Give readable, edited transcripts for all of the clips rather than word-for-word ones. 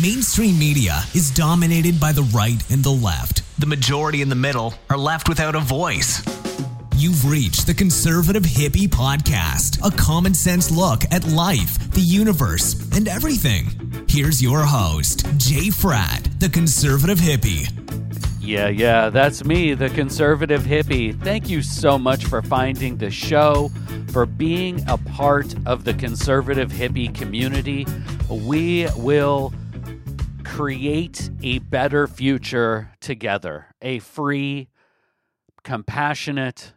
Mainstream media is dominated by the right and the left. The majority in the middle are left without a voice. You've reached the Conservative Hippie Podcast, a common sense look at life, the universe, and everything. Here's your host, Jay Fratt, the Conservative Hippie. Yeah, that's me, the Conservative Hippie. Thank you so much for finding the show, for being a part of the Conservative Hippie community. We will create a better future together, a free, compassionate,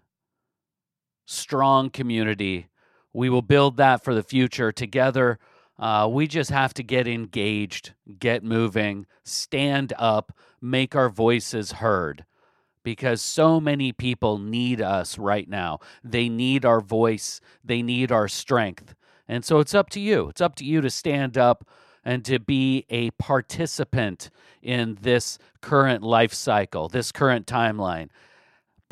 strong community. We will build that for the future together. We just have to get engaged, get moving, stand up, make our voices heard, because so many people need us right now. They need our voice. They need our strength. And so it's up to you. It's up to you to stand up and to be a participant in this current life cycle, this current timeline.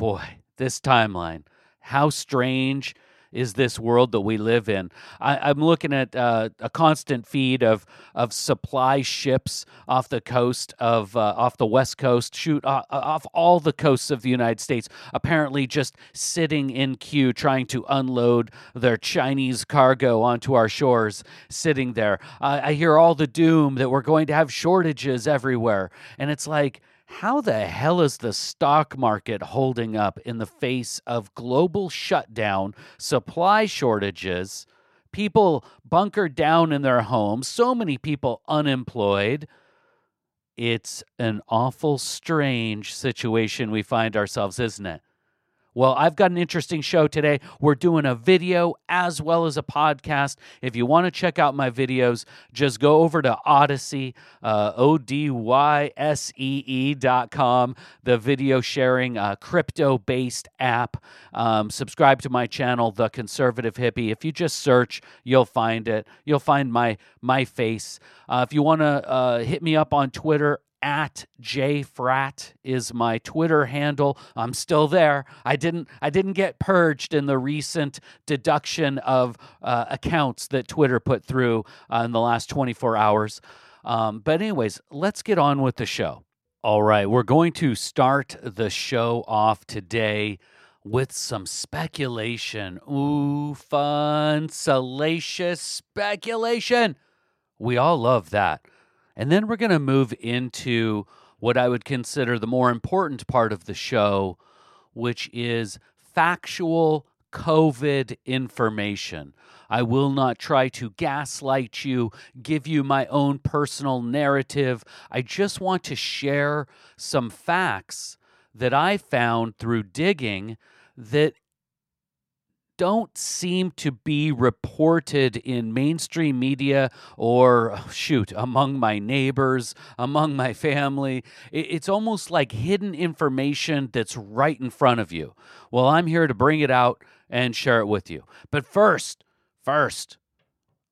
Boy, this timeline. How strange is this world that we live in? I'm looking at a constant feed of supply ships off the coast of off the West Coast, off all the coasts of the United States, apparently just sitting in queue trying to unload their Chinese cargo onto our shores, sitting there. I hear all the doom that we're going to have shortages everywhere. And it's like, how the hell is the stock market holding up in the face of global shutdown, supply shortages, people bunkered down in their homes, so many people unemployed? It's an awful strange situation we find ourselves, isn't it? Well, I've got an interesting show today. We're doing a video as well as a podcast. If you want to check out my videos, just go over to Odyssey, Odyssee.com, the video sharing crypto-based app. Subscribe to my channel, The Conservative Hippie. If you just search, you'll find it. You'll find my face. If you want to hit me up on Twitter, at Jay Fratt is my Twitter handle. I'm still there. I didn't get purged in the recent deduction of accounts that Twitter put through in the last 24 hours. But anyways, let's get on with the show. All right, we're going to start the show off today with some speculation. Ooh, fun, salacious speculation. We all love that. And then we're going to move into what I would consider the more important part of the show, which is factual COVID information. I will not try to gaslight you, give you my own personal narrative. I just want to share some facts that I found through digging that don't seem to be reported in mainstream media or, among my neighbors, among my family. It's almost like hidden information that's right in front of you. Well, I'm here to bring it out and share it with you. But first,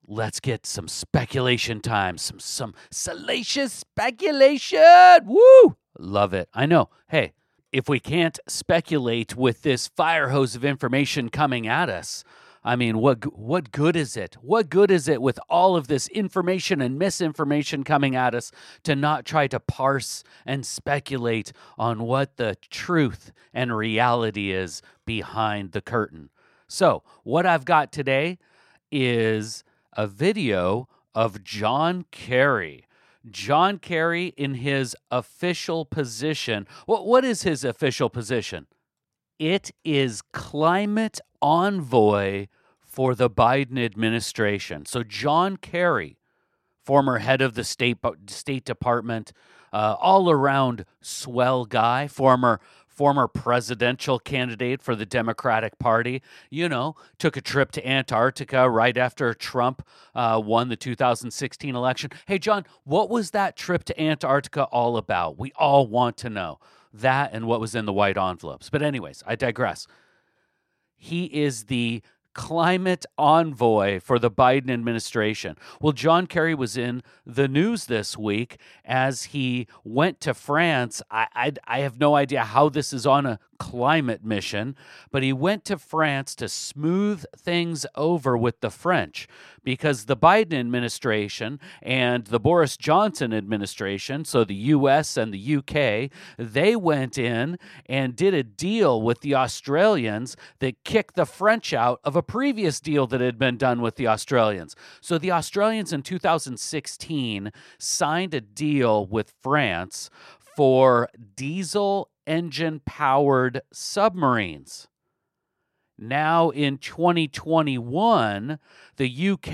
let's get some speculation time, some salacious speculation. Woo! Love it. I know. Hey. If we can't speculate with this fire hose of information coming at us, I mean, what good is it? What good is it with all of this information and misinformation coming at us to not try to parse and speculate on what the truth and reality is behind the curtain? So what I've got today is a video of John Kerry. John Kerry in his official position. What is his official position? It is climate envoy for the Biden administration. So John Kerry, former head of the State Department, all-around swell guy, former presidential candidate for the Democratic Party, took a trip to Antarctica right after Trump won the 2016 election. Hey, John, what was that trip to Antarctica all about? We all want to know that and what was in the white envelopes. But anyways, I digress. He is the climate envoy for the Biden administration. Well, John Kerry was in the news this week as he went to France. I have no idea how this is on a climate mission, but he went to France to smooth things over with the French because the Biden administration and the Boris Johnson administration, so the U.S. and the U.K., they went in and did a deal with the Australians that kicked the French out of a previous deal that had been done with the Australians. So the Australians in 2016 signed a deal with France for diesel engine-powered submarines. Now in 2021, the UK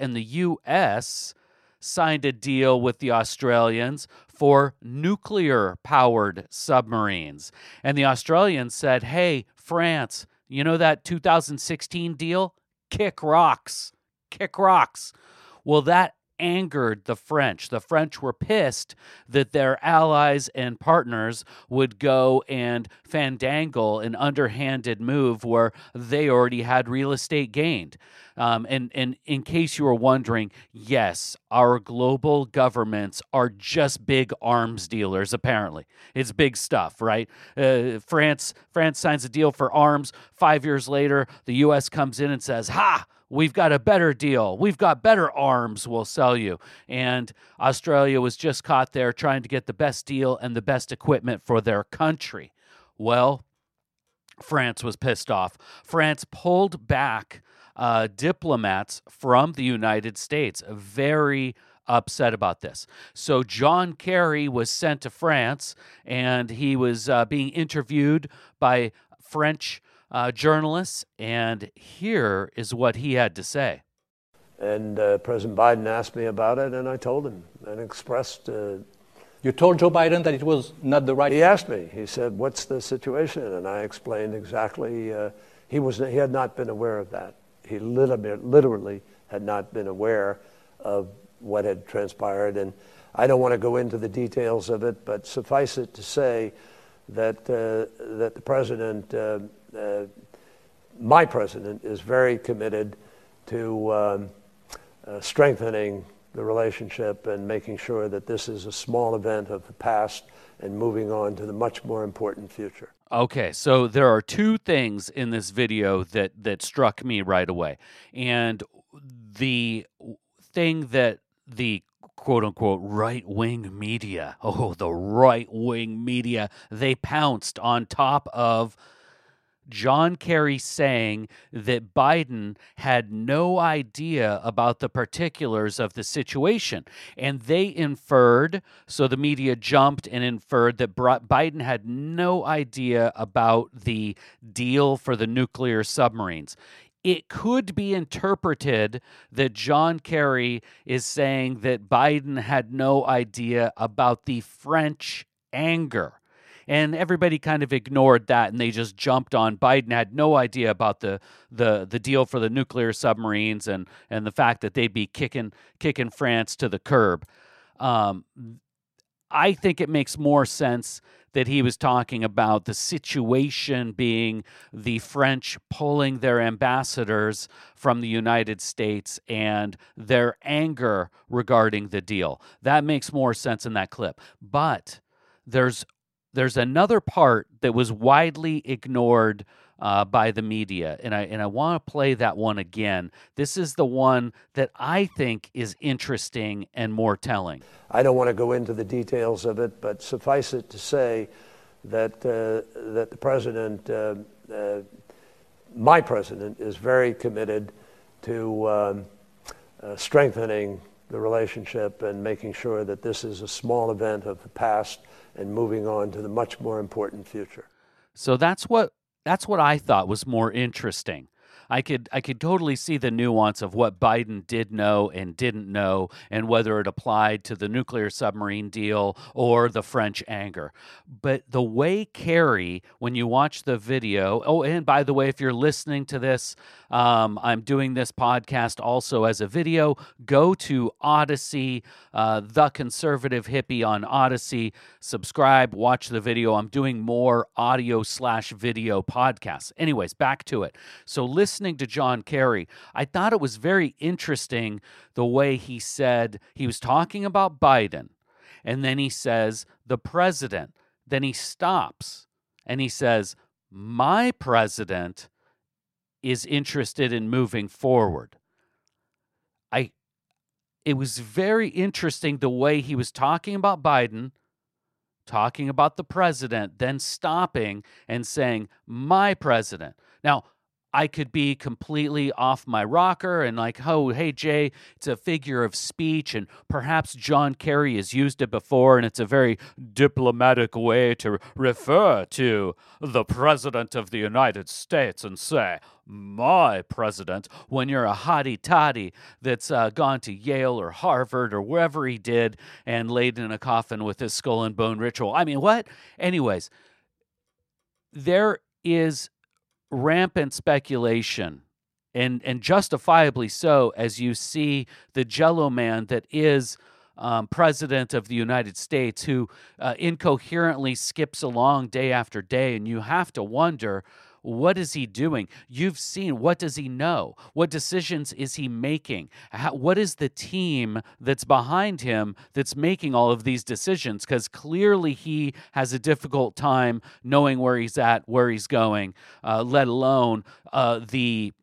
and the US signed a deal with the Australians for nuclear-powered submarines. And the Australians said, hey, France, you know that 2016 deal? Kick rocks. Kick rocks. Well, that angered the French. The French were pissed that their allies and partners would go and fandangle an underhanded move where they already had real estate gained. And in case you were wondering, yes, our global governments are just big arms dealers, apparently. It's big stuff, right? France signs a deal for arms. 5 years later, the U.S. comes in and says, ha! We've got a better deal. We've got better arms we'll sell you. And Australia was just caught there trying to get the best deal and the best equipment for their country. Well, France was pissed off. France pulled back diplomats from the United States. Very upset about this. So John Kerry was sent to France, and he was being interviewed by French journalists, and here is what he had to say. And President Biden asked me about it, and I told him and expressed... You told Joe Biden that it was not the right... He asked me. He said, what's the situation? And I explained exactly... he had not been aware of that. He literally had not been aware of what had transpired, and I don't want to go into the details of it, but suffice it to say that, that the president... my president is very committed to strengthening the relationship and making sure that this is a small event of the past and moving on to the much more important future. Okay, so there are two things in this video that struck me right away. And the thing that the quote-unquote right-wing media, the right-wing media, they pounced on top of John Kerry saying that Biden had no idea about the particulars of the situation. And they inferred, so the media jumped and inferred that Biden had no idea about the deal for the nuclear submarines. It could be interpreted that John Kerry is saying that Biden had no idea about the French anger. And everybody kind of ignored that, and they just jumped on. Biden had no idea about the deal for the nuclear submarines and the fact that they'd be kicking France to the curb. I think it makes more sense that he was talking about the situation being the French pulling their ambassadors from the United States and their anger regarding the deal. That makes more sense in that clip. But there's another part that was widely ignored by the media, and I want to play that one again. This is the one that I think is interesting and more telling. I don't want to go into the details of it, but suffice it to say that that the president, my president, is very committed to strengthening the relationship and making sure that this is a small event of the past and moving on to the much more important future. So that's what I thought was more interesting. I could totally see the nuance of what Biden did know and didn't know and whether it applied to the nuclear submarine deal or the French anger. But the way Kerry, when you watch the video, and by the way, if you're listening to this, I'm doing this podcast also as a video. Go to Odyssey, The Conservative Hippie on Odyssey. Subscribe, watch the video. I'm doing more audio/video podcasts. Anyways, back to it. So listening to John Kerry, I thought it was very interesting the way he said he was talking about Biden, and then he says the president, then he stops and he says my president is interested in moving forward. It was very interesting the way he was talking about Biden, talking about the president, then stopping and saying, my president. Now, I could be completely off my rocker and like, oh, hey, Jay, it's a figure of speech, and perhaps John Kerry has used it before, and it's a very diplomatic way to refer to the president of the United States and say, my president, when you're a hottie toddy that's gone to Yale or Harvard or wherever he did and laid in a coffin with his skull and bone ritual. I mean, what? Anyways, there is rampant speculation, and justifiably so, as you see the Jell-O man that is president of the United States, who incoherently skips along day after day, and you have to wonder, what is he doing? You've seen, what does he know? What decisions is he making? What is the team that's behind him that's making all of these decisions? Because clearly he has a difficult time knowing where he's at, where he's going, let alone the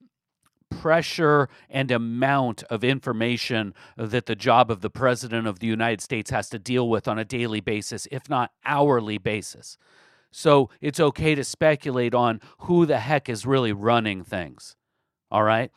pressure and amount of information that the job of the president of the United States has to deal with on a daily basis, if not hourly basis. So it's okay to speculate on who the heck is really running things, all right?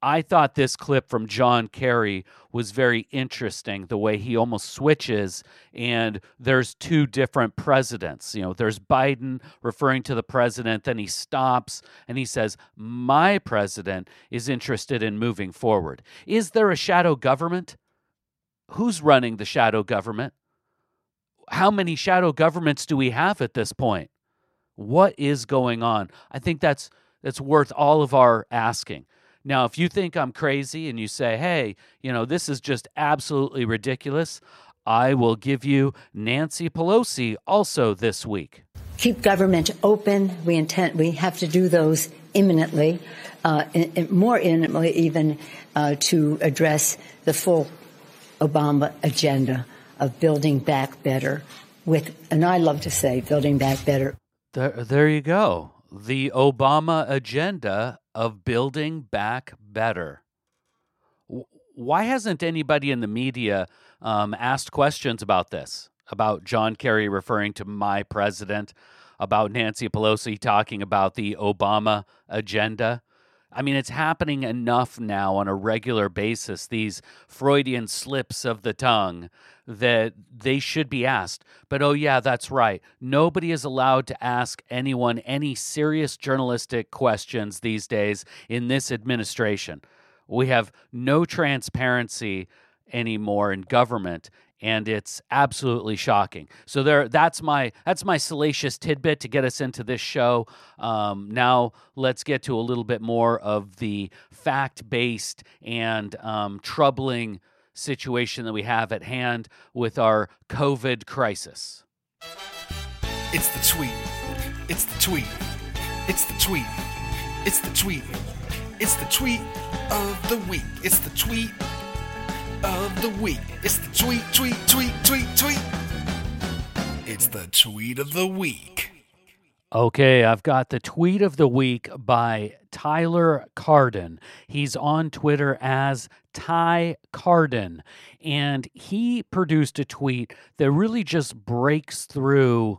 I thought this clip from John Kerry was very interesting, the way he almost switches, and there's two different presidents. You know, there's Biden referring to the president, then he stops, and he says, my president is interested in moving forward. Is there a shadow government? Who's running the shadow government? How many shadow governments do we have at this point? What is going on? I think that's worth all of our asking. Now, if you think I'm crazy and you say, hey, you know, this is just absolutely ridiculous, I will give you Nancy Pelosi also this week. Keep government open. We have to do those imminently, more imminently even, to address the full Obama agenda of building back better with, and I love to say, building back better. There you go. The Obama agenda of building back better. Why hasn't anybody in the media asked questions about this? About John Kerry referring to my president, about Nancy Pelosi talking about the Obama agenda? I mean, it's happening enough now on a regular basis, these Freudian slips of the tongue, that they should be asked. But, oh, yeah, that's right. Nobody is allowed to ask anyone any serious journalistic questions these days in this administration. We have no transparency anymore in government, and it's absolutely shocking. So that's my salacious tidbit to get us into this show. Now let's get to a little bit more of the fact-based and troubling situation that we have at hand with our COVID crisis. It's the tweet. It's the tweet. It's the tweet. It's the tweet. It's the tweet of the week. It's the tweet of the week. It's the tweet, tweet, tweet, tweet, tweet. It's the tweet of the week. Okay, I've got the tweet of the week by Tyler Carden. He's on Twitter as Ty Carden, and he produced a tweet that really just breaks through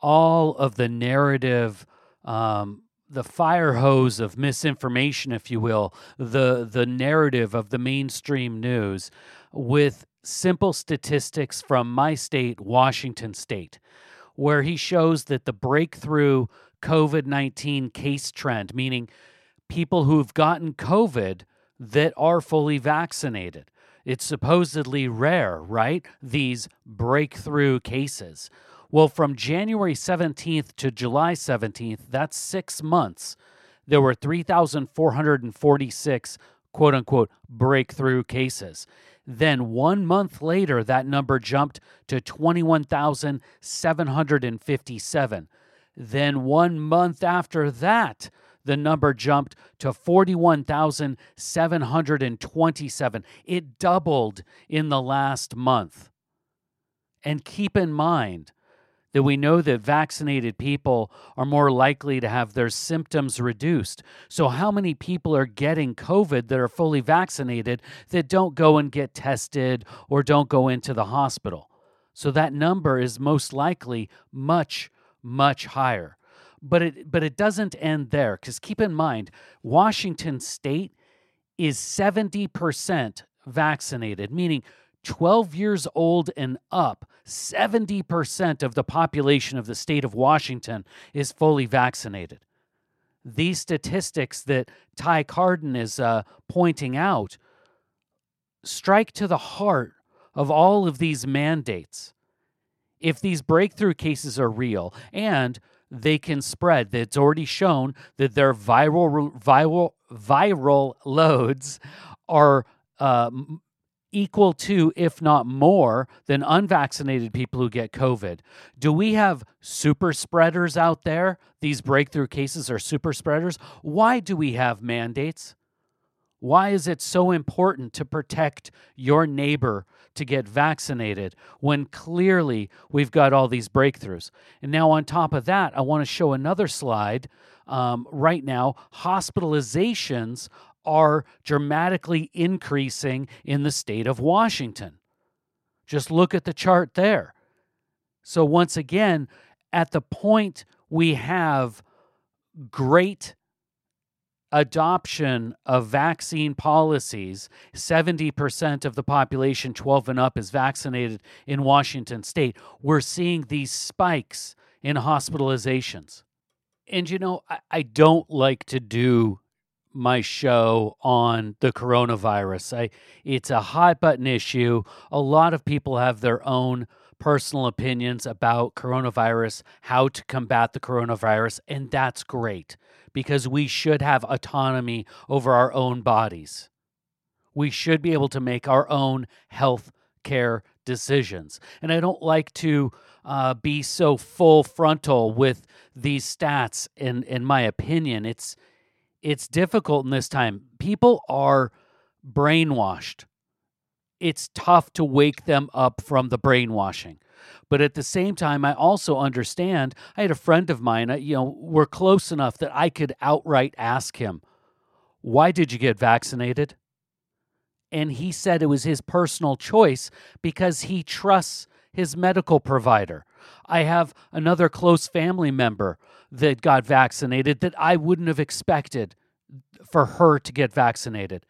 all of the narrative, the fire hose of misinformation, if you will, the narrative of the mainstream news, with simple statistics from my state, Washington State, where he shows that the breakthrough COVID-19 case trend, meaning people who've gotten COVID that are fully vaccinated. It's supposedly rare, right? These breakthrough cases. Well, from January 17th to July 17th, that's 6 months, there were 3,446 quote-unquote breakthrough cases. Then 1 month later, that number jumped to 21,757. Then 1 month after that, the number jumped to 41,727. It doubled in the last month. And keep in mind that we know that vaccinated people are more likely to have their symptoms reduced. So how many people are getting COVID that are fully vaccinated that don't go and get tested or don't go into the hospital? So that number is most likely much, much higher. But it doesn't end there, because keep in mind, Washington State is 70% vaccinated, meaning 12 years old and up, 70% of the population of the state of Washington is fully vaccinated. These statistics that Ty Carden is pointing out strike to the heart of all of these mandates. If these breakthrough cases are real and they can spread, it's already shown that their viral loads are equal to, if not more, than unvaccinated people who get COVID. Do we have super spreaders out there? These breakthrough cases are super spreaders. Why do we have mandates? Why is it so important to protect your neighbor to get vaccinated when clearly we've got all these breakthroughs? And now on top of that, I want to show another slide. Right now, hospitalizations are dramatically increasing in the state of Washington. Just look at the chart there. So once again, at the point we have great adoption of vaccine policies, 70% of the population 12 and up is vaccinated in Washington State, we're seeing these spikes in hospitalizations. And you know, I don't like to do my show on the coronavirus. It's a hot button issue. A lot of people have their own personal opinions about coronavirus, how to combat the coronavirus, and that's great because we should have autonomy over our own bodies. We should be able to make our own health care decisions. And I don't like to be so full frontal with these stats, in my opinion. It's difficult in this time. People are brainwashed. It's tough to wake them up from the brainwashing. But at the same time, I also understand, I had a friend of mine, we're close enough that I could outright ask him, why did you get vaccinated? And he said it was his personal choice because he trusts his medical provider. I have another close family member that got vaccinated that I wouldn't have expected for her to get vaccinated.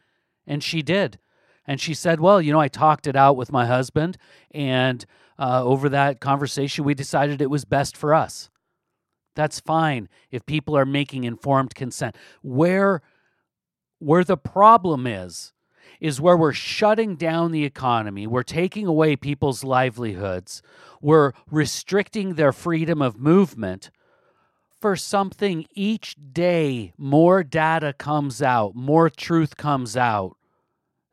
And she did. And she said, well, I talked it out with my husband, and over that conversation, we decided it was best for us. That's fine if people are making informed consent. Where the problem is where we're shutting down the economy, we're taking away people's livelihoods, we're restricting their freedom of movement for something each day. More data comes out, more truth comes out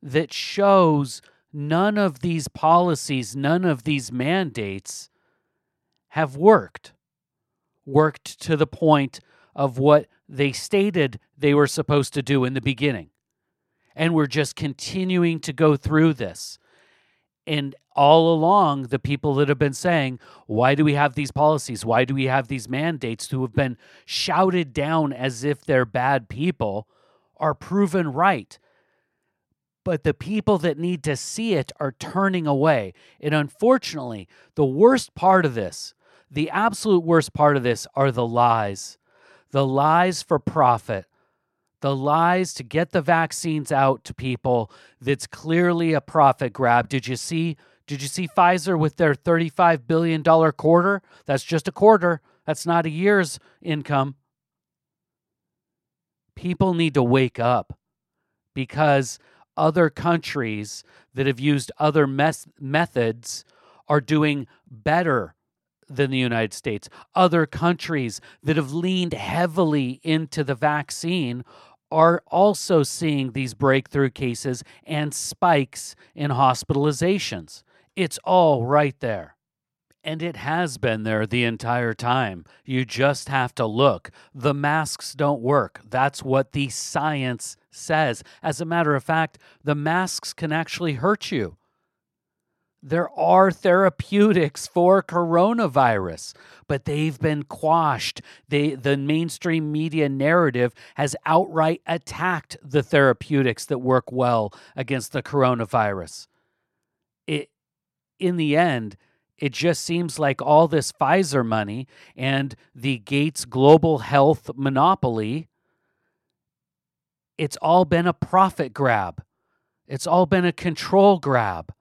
that shows none of these policies, none of these mandates have worked to the point of what they stated they were supposed to do in the beginning. And we're just continuing to go through this. And all along, the people that have been saying, why do we have these policies? Why do we have these mandates, who have been shouted down as if they're bad people, are proven right. But the people that need to see it are turning away. And unfortunately, the worst part of this, the absolute worst part of this, are the lies. The lies for profit. The lies to get the vaccines out to people, that's clearly a profit grab. Did you see Pfizer with their $35 billion quarter? That's just a quarter. That's not a year's income. People need to wake up, because other countries that have used other methods are doing better than the United States. Other countries that have leaned heavily into the vaccine are also seeing these breakthrough cases and spikes in hospitalizations. It's all right there. And it has been there the entire time. You just have to look. The masks don't work. That's what the science says. As a matter of fact, the masks can actually hurt you. There are therapeutics for coronavirus, but they've been quashed. The mainstream media narrative has outright attacked the therapeutics that work well against the coronavirus. In the end, it just seems like all this Pfizer money and the Gates global health monopoly, it's all been a profit grab. It's all been a control grab.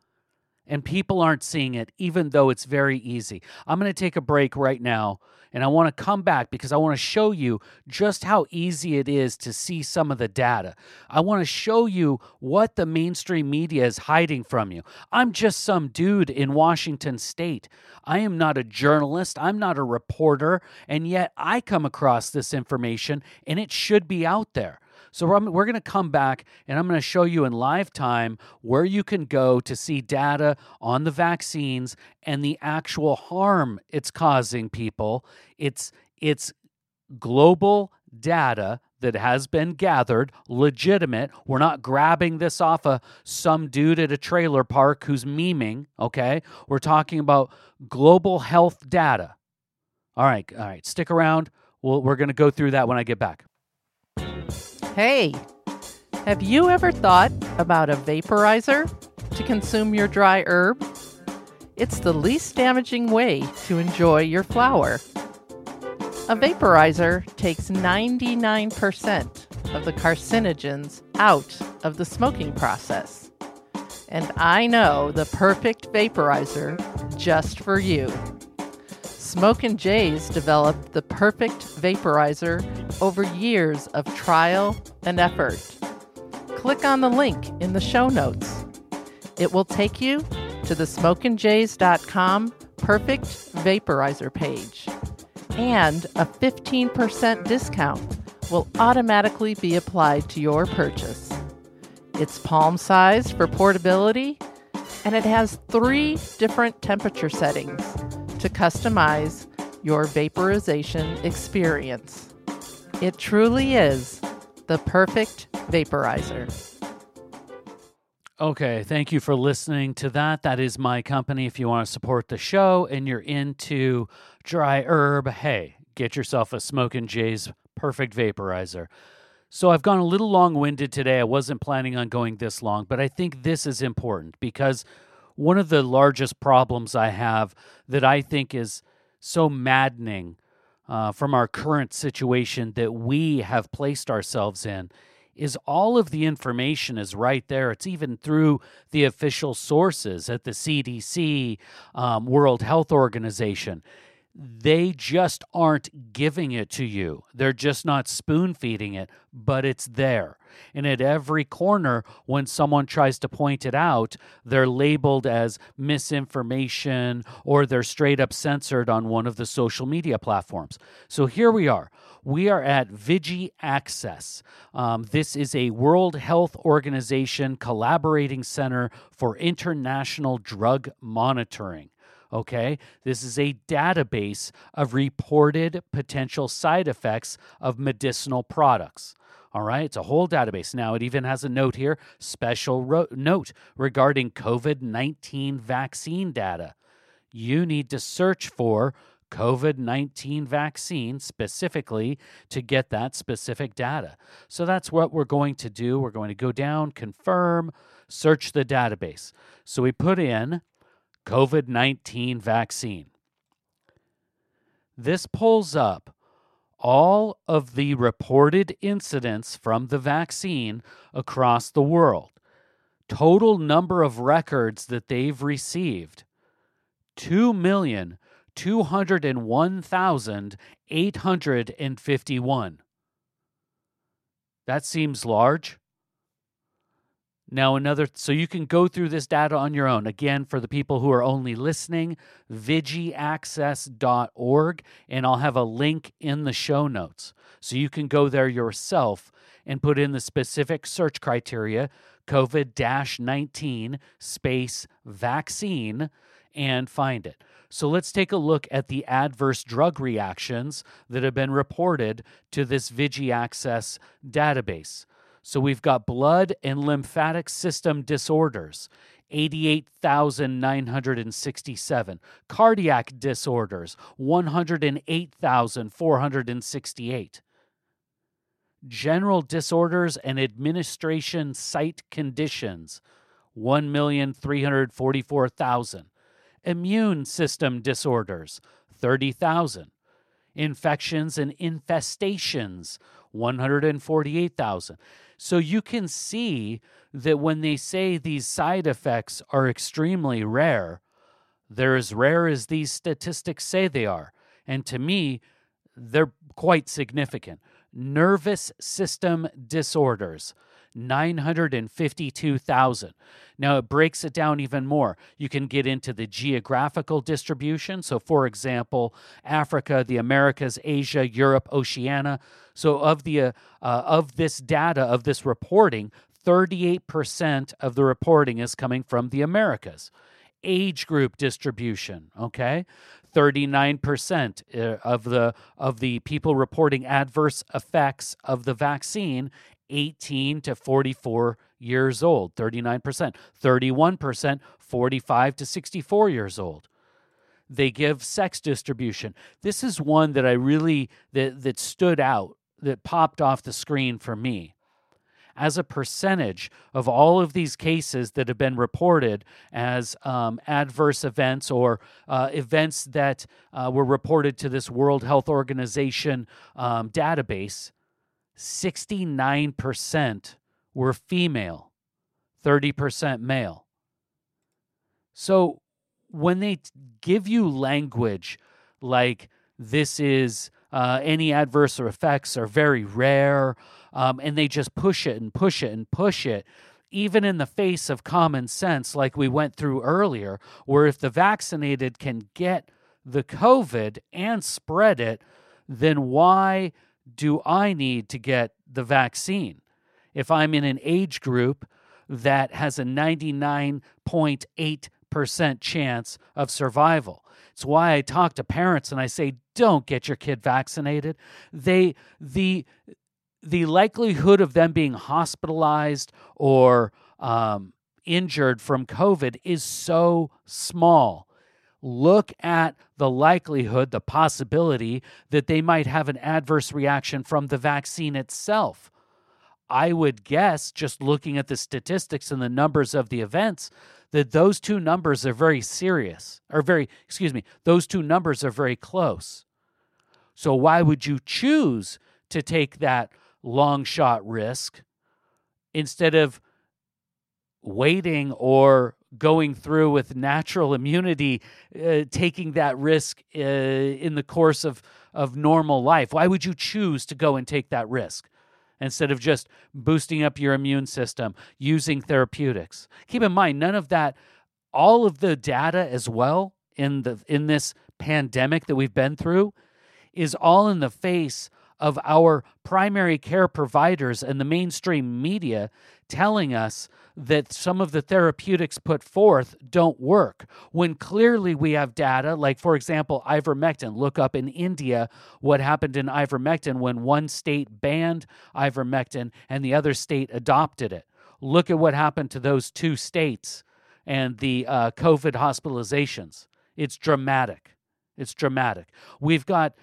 And people aren't seeing it, even though it's very easy. I'm going to take a break right now, and I want to come back because I want to show you just how easy it is to see some of the data. I want to show you what the mainstream media is hiding from you. I'm just some dude in Washington State. I am not a journalist. I'm not a reporter. And yet I come across this information, and it should be out there. So we're going to come back, and I'm going to show you in live time where you can go to see data on the vaccines and the actual harm it's causing people. It's global data that has been gathered, legitimate. We're not grabbing this off of some dude at a trailer park who's memeing, okay? We're talking about global health data. All right, stick around. We're going to go through that when I get back. Hey, have you ever thought about a vaporizer to consume your dry herb? It's the least damaging way to enjoy your flower. A vaporizer takes 99% of the carcinogens out of the smoking process. And I know the perfect vaporizer just for you. Smoke and Jays developed the perfect vaporizer over years of trial and effort. Click on the link in the show notes. It will take you to the SmokeAndJays.com perfect vaporizer page. And a 15% discount will automatically be applied to your purchase. It's palm-sized for portability, and it has 3 different temperature settings to customize your vaporization experience. It truly is the perfect vaporizer. Okay, thank you for listening to that. That is my company. If you want to support the show and you're into dry herb, hey, get yourself a Smoke and Jay's perfect vaporizer. So I've gone a little long-winded today. I wasn't planning on going this long, but I think this is important because one of the largest problems I have that I think is so maddening from our current situation that we have placed ourselves in is all of the information is right there. It's even through the official sources at the CDC, World Health Organization. They just aren't giving it to you. They're just not spoon-feeding it, but it's there. And at every corner, when someone tries to point it out, they're labeled as misinformation or they're straight up censored on one of the social media platforms. So here we are. We are at VigiAccess. This is a World Health Organization collaborating center for international drug monitoring. Okay, this is a database of reported potential side effects of medicinal products. All right, it's a whole database. Now, it even has a note here, special note regarding COVID-19 vaccine data. You need to search for COVID-19 vaccine specifically to get that specific data. So that's what we're going to do. We're going to go down, confirm, search the database. So we put in COVID-19 vaccine. This pulls up all of the reported incidents from the vaccine across the world. Total number of records that they've received, 2,201,851. That seems large. Now so you can go through this data on your own. Again, for the people who are only listening, vigiaccess.org, and I'll have a link in the show notes. So you can go there yourself and put in the specific search criteria, COVID-19 space vaccine, and find it. So let's take a look at the adverse drug reactions that have been reported to this VigiAccess database. So we've got blood and lymphatic system disorders, 88,967. Cardiac disorders, 108,468. General disorders and administration site conditions, 1,344,000. Immune system disorders, 30,000. Infections and infestations, 148,000. So you can see that when they say these side effects are extremely rare, they're as rare as these statistics say they are. And to me, they're quite significant. Nervous system disorders, 952,000. Now, it breaks it down even more. You can get into the geographical distribution. So, for example, Africa, the Americas, Asia, Europe, Oceania. So, of this data, of this reporting, 38% of the reporting is coming from the Americas. Age group distribution, okay? 39% of the people reporting adverse effects of the vaccine, 18 to 44 years old, 39%. 31%, 45 to 64 years old. They give sex distribution. This is one that I really, that stood out, that popped off the screen for me. As a percentage of all of these cases that have been reported as adverse events or events that were reported to this World Health Organization database, 69% were female, 30% male. So when they give you language like this is any adverse effects are very rare, and they just push it and push it and push it, even in the face of common sense like we went through earlier, where if the vaccinated can get the COVID and spread it, then why do I need to get the vaccine? If I'm in an age group that has a 99.8% chance of survival. It's why I talk to parents and I say, don't get your kid vaccinated. The likelihood of them being hospitalized or injured from COVID is so small. Look at the likelihood, the possibility that they might have an adverse reaction from the vaccine itself. I would guess, just looking at the statistics and the numbers of the events, that those two numbers are those two numbers are very close. So why would you choose to take that long shot risk instead of waiting or going through with natural immunity, taking that risk in the course of normal life? Why would you choose to go and take that risk instead of just boosting up your immune system, using therapeutics? Keep in mind, none of that, all of the data as well in this pandemic that we've been through is all in the face of our primary care providers and the mainstream media telling us that some of the therapeutics put forth don't work, when clearly we have data, like, for example, ivermectin. Look up in India what happened in ivermectin when one state banned ivermectin and the other state adopted it. Look at what happened to those two states and the COVID hospitalizations. It's dramatic. It's dramatic. We've got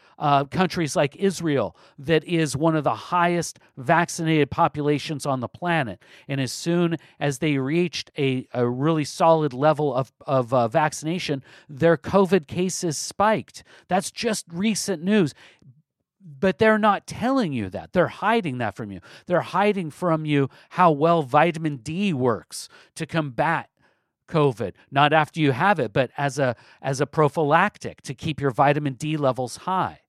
countries like Israel that is one of the highest vaccinated populations on the planet. And as soon as they reached a really solid level of vaccination, their COVID cases spiked. That's just recent news. But they're not telling you that. They're hiding that from you. They're hiding from you how well vitamin D works to combat COVID, not after you have it, but as a prophylactic to keep your vitamin D levels high.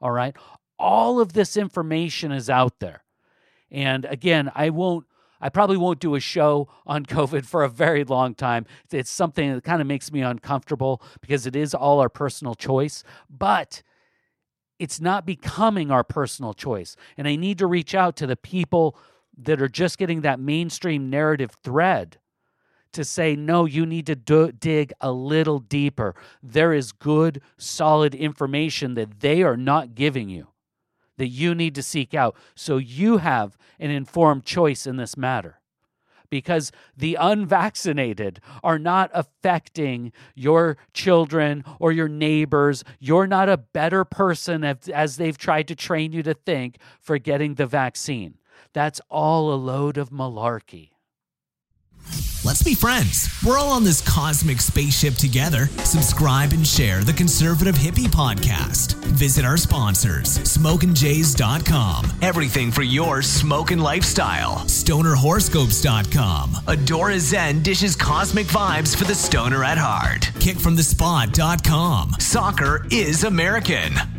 All right? All of this information is out there. And again, I probably won't do a show on COVID for a very long time. It's something that kind of makes me uncomfortable because it is all our personal choice, but it's not becoming our personal choice. And I need to reach out to the people that are just getting that mainstream narrative thread to say, no, you need to dig a little deeper. There is good, solid information that they are not giving you, that you need to seek out, so you have an informed choice in this matter. because the unvaccinated are not affecting your children or your neighbors. You're not a better person as they've tried to train you to think for getting the vaccine. That's all a load of malarkey. Let's be friends. We're all on this cosmic spaceship together. Subscribe and share the Conservative Hippie Podcast. Visit our sponsors, SmokeAndJays.com. Everything for your smoke and lifestyle. StonerHoroscopes.com. Adora Zen dishes cosmic vibes for the stoner at heart. KickFromTheSpot.com. Soccer is American.